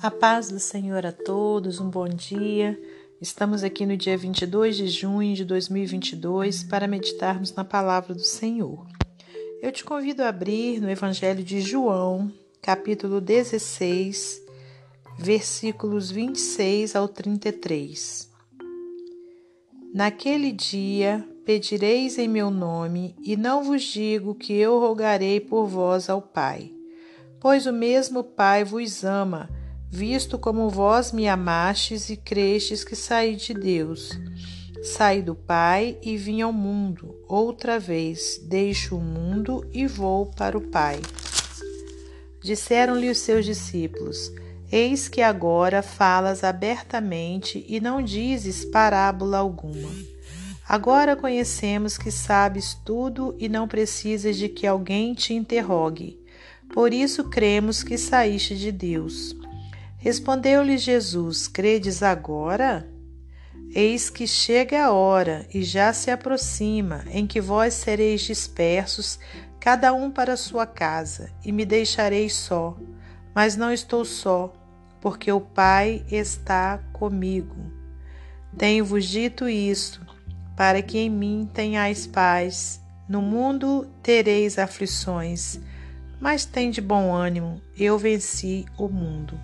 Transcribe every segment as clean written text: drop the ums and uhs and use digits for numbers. A paz do Senhor a todos, um bom dia. Estamos aqui no dia 22 de junho de 2022 para meditarmos na palavra do Senhor. Eu te convido a abrir no Evangelho de João, capítulo 16, versículos 26 ao 33. Naquele dia pedireis em meu nome, e não vos digo que eu rogarei por vós ao Pai, pois o mesmo Pai vos ama, visto como vós me amastes e crestes que saí de Deus. Saí do Pai e vim ao mundo. Outra vez deixo o mundo e vou para o Pai. Disseram-lhe os seus discípulos: Eis que agora falas abertamente e não dizes parábola alguma. Agora conhecemos que sabes tudo e não precisas de que alguém te interrogue. Por isso cremos que saíste de Deus. Respondeu-lhe Jesus: Credes agora? Eis que chega a hora, e já se aproxima, em que vós sereis dispersos, cada um para sua casa, e me deixareis só. Mas não estou só, porque o Pai está comigo. Tenho-vos dito isso, para que em mim tenhais paz. No mundo tereis aflições, mas tende bom ânimo, eu venci o mundo.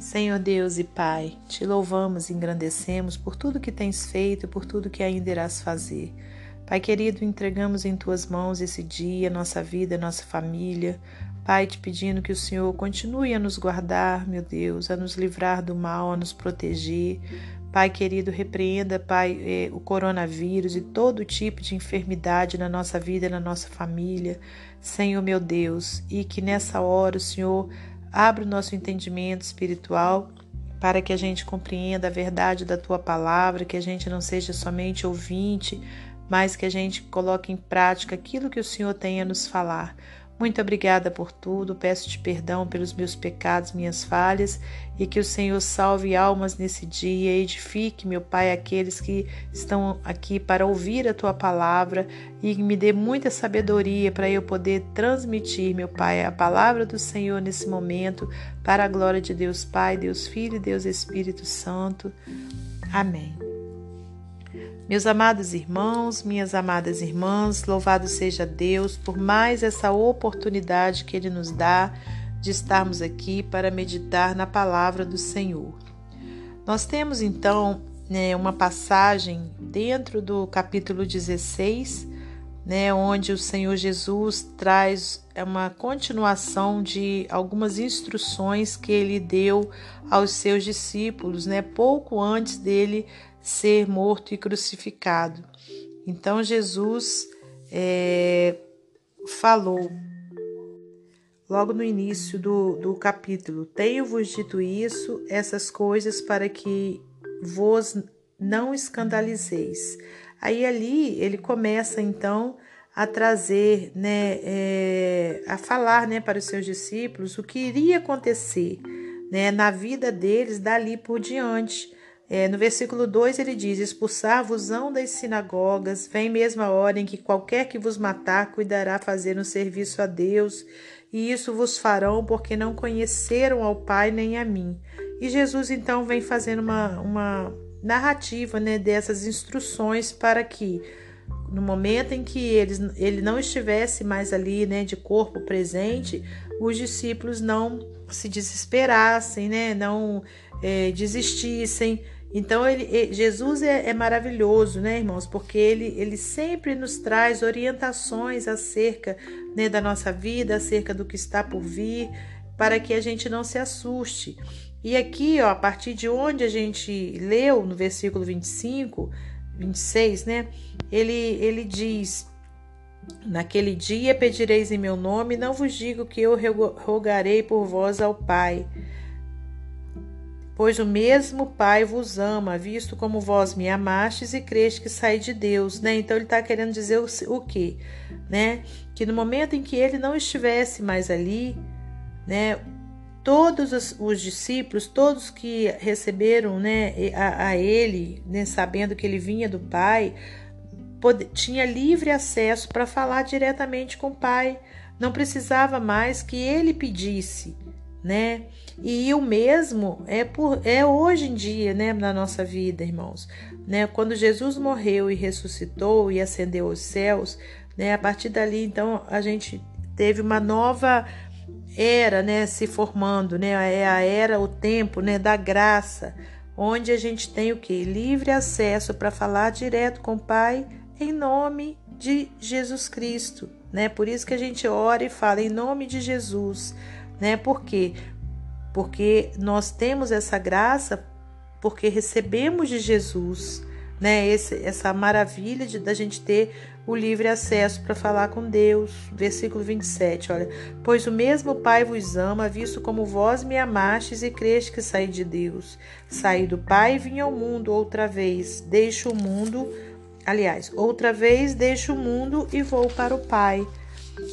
Senhor Deus e Pai, te louvamos e engrandecemos por tudo que tens feito e por tudo que ainda irás fazer. Pai querido, entregamos em Tuas mãos esse dia, nossa vida, nossa família. Pai, te pedindo que o Senhor continue a nos guardar, meu Deus, a nos livrar do mal, a nos proteger. Pai querido, repreenda, Pai, o coronavírus e todo tipo de enfermidade na nossa vida, na nossa família. Senhor, meu Deus, e que nessa hora o Senhor abre o nosso entendimento espiritual para que a gente compreenda a verdade da Tua palavra, que a gente não seja somente ouvinte, mas que a gente coloque em prática aquilo que o Senhor tem a nos falar. Muito obrigada por tudo, peço-te perdão pelos meus pecados, minhas falhas, e que o Senhor salve almas nesse dia, edifique, meu Pai, aqueles que estão aqui para ouvir a Tua palavra e me dê muita sabedoria para eu poder transmitir, meu Pai, a palavra do Senhor nesse momento, para a glória de Deus Pai, Deus Filho e Deus Espírito Santo. Amém. Meus amados irmãos, minhas amadas irmãs, louvado seja Deus por mais essa oportunidade que Ele nos dá de estarmos aqui para meditar na palavra do Senhor. Nós temos então uma passagem dentro do capítulo 16, onde o Senhor Jesus traz uma continuação de algumas instruções que Ele deu aos seus discípulos, pouco antes dele ser morto e crucificado. Então Jesus falou logo no início do capítulo: Tenho-vos dito isso, essas coisas, para que vos não escandalizeis. Aí ali ele começa então a trazer, a falar, para os seus discípulos o que iria acontecer, na vida deles dali por diante. No versículo 2 ele diz: Expulsar-vos-ão das sinagogas, vem mesmo a hora em que qualquer que vos matar cuidará fazer um serviço a Deus, e isso vos farão porque não conheceram ao Pai nem a mim. E Jesus então vem fazendo uma narrativa, dessas instruções para que no momento em que ele não estivesse mais ali, de corpo presente, os discípulos não se desesperassem, não desistissem. Então, Jesus é maravilhoso, irmãos? Porque ele sempre nos traz orientações acerca da nossa vida, acerca do que está por vir, para que a gente não se assuste. E aqui, a partir de onde a gente leu, no versículo 26, ele diz: Naquele dia pedireis em meu nome, não vos digo que eu rogarei por vós ao Pai, pois o mesmo Pai vos ama, visto como vós me amastes e creste que saí de Deus. Então ele está querendo dizer o quê? Que no momento em que ele não estivesse mais ali, todos os discípulos, todos que receberam a ele, sabendo que ele vinha do Pai, tinha livre acesso para falar diretamente com o Pai. Não precisava mais que ele pedisse, né? E o mesmo é hoje em dia, né, na nossa vida, irmãos, né? Quando Jesus morreu e ressuscitou e ascendeu aos céus, né? A partir dali, então, a gente teve uma nova era, né, se formando, né? É a era, o tempo, né, da graça, onde a gente tem o quê? Livre acesso para falar direto com o Pai em nome de Jesus Cristo, né? Por isso que a gente ora e fala em nome de Jesus, né? Por quê? Porque nós temos essa graça, porque recebemos de Jesus, né? Essa maravilha da gente ter o livre acesso para falar com Deus. Versículo 27, olha. Pois o mesmo Pai vos ama, visto como vós me amastes e creste que saí de Deus. Saí do Pai e vim ao mundo outra vez. Outra vez deixo o mundo e vou para o Pai.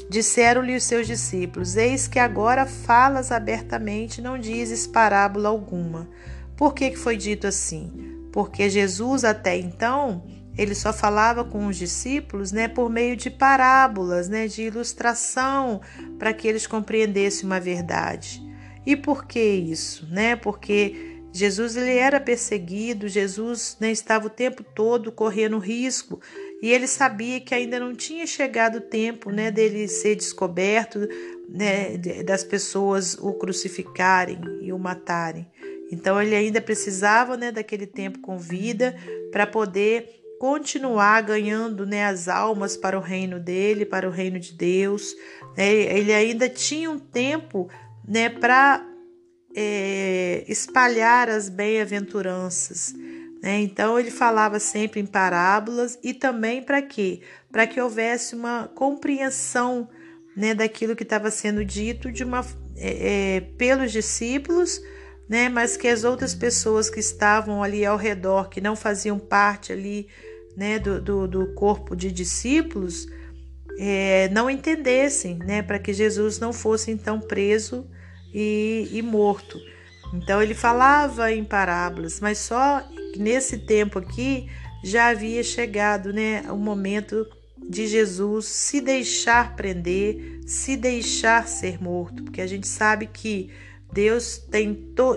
Disseram-lhe os seus discípulos: eis que agora falas abertamente, não dizes parábola alguma. Por que foi dito assim? Porque Jesus até então, ele só falava com os discípulos, né, por meio de parábolas, né, de ilustração, para que eles compreendessem uma verdade. E por que isso? Né? Porque Jesus, ele era perseguido, Jesus, né, estava o tempo todo correndo risco, e ele sabia que ainda não tinha chegado o tempo, né, dele ser descoberto, né, das pessoas o crucificarem e o matarem. Então, ele ainda precisava, né, daquele tempo com vida para poder continuar ganhando, né, as almas para o reino dele, para o reino de Deus. Ele ainda tinha um tempo, né, para espalhar as bem-aventuranças. Né? Então, ele falava sempre em parábolas e também para quê? Para que houvesse uma compreensão, né, daquilo que estava sendo dito pelos discípulos, né, mas que as outras pessoas que estavam ali ao redor, que não faziam parte ali, né, do corpo de discípulos, não entendessem, né, para que Jesus não fosse então preso e morto. Então ele falava em parábolas, mas só nesse tempo aqui já havia chegado, né, o momento de Jesus se deixar prender, se deixar ser morto, porque a gente sabe que Deus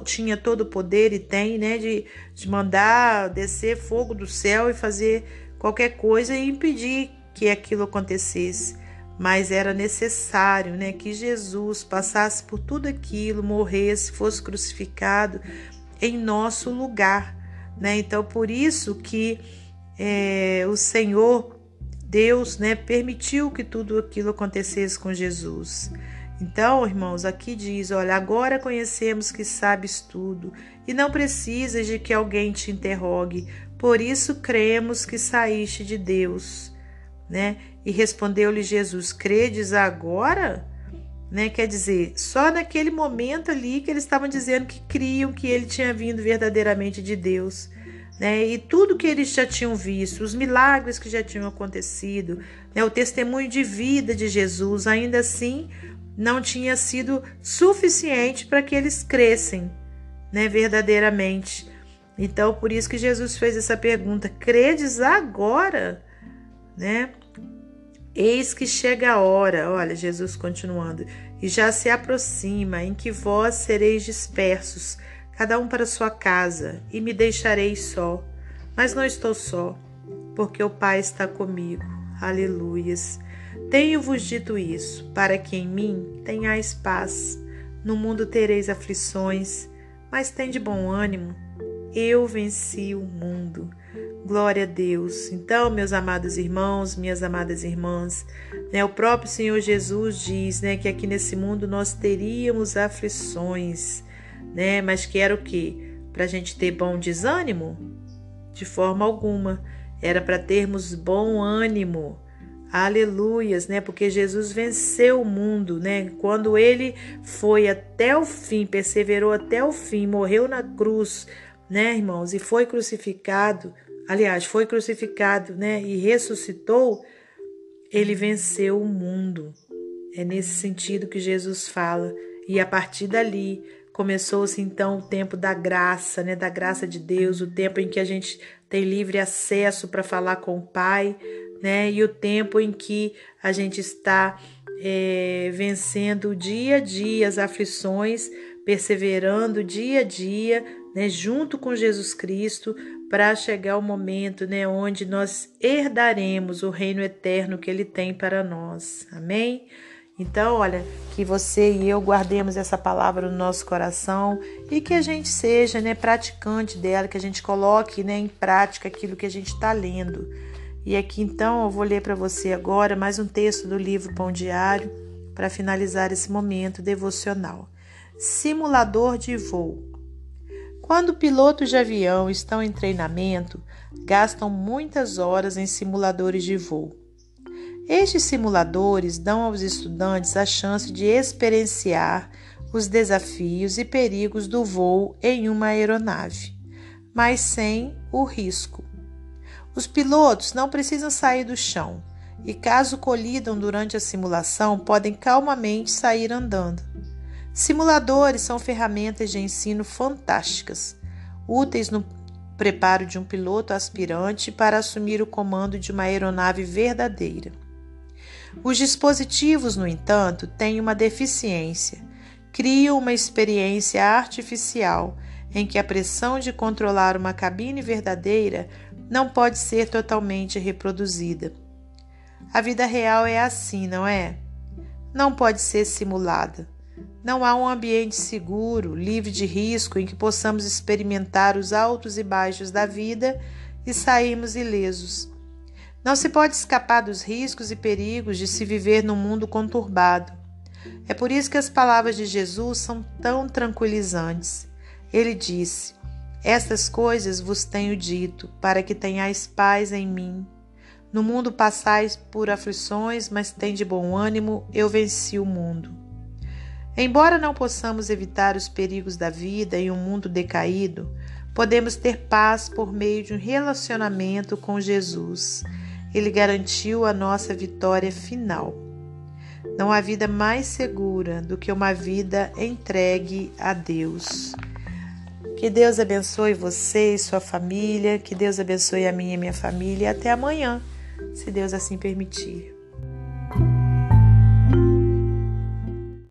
tinha todo o poder e tem, né, de mandar descer fogo do céu e fazer qualquer coisa e impedir que aquilo acontecesse. Mas era necessário, né, que Jesus passasse por tudo aquilo, morresse, fosse crucificado em nosso lugar. Né? Então, por isso que o Senhor, Deus, né, permitiu que tudo aquilo acontecesse com Jesus. Então, irmãos, aqui diz, olha, agora conhecemos que sabes tudo e não precisas de que alguém te interrogue, por isso cremos que saíste de Deus, né? E respondeu-lhe Jesus: credes agora? Né? Quer dizer, só naquele momento ali que eles estavam dizendo que criam que ele tinha vindo verdadeiramente de Deus, né? E tudo que eles já tinham visto, os milagres que já tinham acontecido, né? O testemunho de vida de Jesus, ainda assim, não tinha sido suficiente para que eles crescem, né, verdadeiramente. Então, por isso que Jesus fez essa pergunta: credes agora? Né? Eis que chega a hora, olha, Jesus continuando, e já se aproxima, em que vós sereis dispersos, cada um para sua casa, e me deixareis só. Mas não estou só, porque o Pai está comigo. Aleluias. Tenho-vos dito isso, para que em mim tenhais paz. No mundo tereis aflições, mas tende bom ânimo. Eu venci o mundo. Glória a Deus. Então, meus amados irmãos, minhas amadas irmãs, né, o próprio Senhor Jesus diz, né, que aqui nesse mundo nós teríamos aflições, né, mas que era o quê? Para a gente ter bom desânimo? De forma alguma. Era para termos bom ânimo. Aleluias, né? Porque Jesus venceu o mundo, né? Quando ele foi até o fim, perseverou até o fim, morreu na cruz, né, irmãos? E foi crucificado, né? E ressuscitou, ele venceu o mundo. É nesse sentido que Jesus fala. E a partir dali começou-se então o tempo da graça, né? Da graça de Deus, o tempo em que a gente tem livre acesso para falar com o Pai, né? E o tempo em que a gente está vencendo dia a dia as aflições, perseverando dia a dia, né, junto com Jesus Cristo, para chegar o momento, né, onde nós herdaremos o reino eterno que Ele tem para nós. Amém? Então, olha, que você e eu guardemos essa palavra no nosso coração e que a gente seja, né, praticante dela, que a gente coloque, né, em prática aquilo que a gente está lendo. E aqui, então, eu vou ler para você agora mais um texto do livro Pão Diário para finalizar esse momento devocional. Simulador de voo. Quando pilotos de avião estão em treinamento, gastam muitas horas em simuladores de voo. Estes simuladores dão aos estudantes a chance de experienciar os desafios e perigos do voo em uma aeronave, mas sem o risco. Os pilotos não precisam sair do chão e, caso colidam durante a simulação, podem calmamente sair andando. Simuladores são ferramentas de ensino fantásticas, úteis no preparo de um piloto aspirante para assumir o comando de uma aeronave verdadeira. Os dispositivos, no entanto, têm uma deficiência. Criam uma experiência artificial em que a pressão de controlar uma cabine verdadeira não pode ser totalmente reproduzida. A vida real é assim, não é? Não pode ser simulada. Não há um ambiente seguro, livre de risco, em que possamos experimentar os altos e baixos da vida e sairmos ilesos. Não se pode escapar dos riscos e perigos de se viver num mundo conturbado. É por isso que as palavras de Jesus são tão tranquilizantes. Ele disse: "Estas coisas vos tenho dito, para que tenhais paz em mim. No mundo passais por aflições, mas tende bom ânimo, eu venci o mundo." Embora não possamos evitar os perigos da vida em um mundo decaído, podemos ter paz por meio de um relacionamento com Jesus. Ele garantiu a nossa vitória final. Não há vida mais segura do que uma vida entregue a Deus. Que Deus abençoe você e sua família, que Deus abençoe a minha e minha família, e até amanhã, se Deus assim permitir.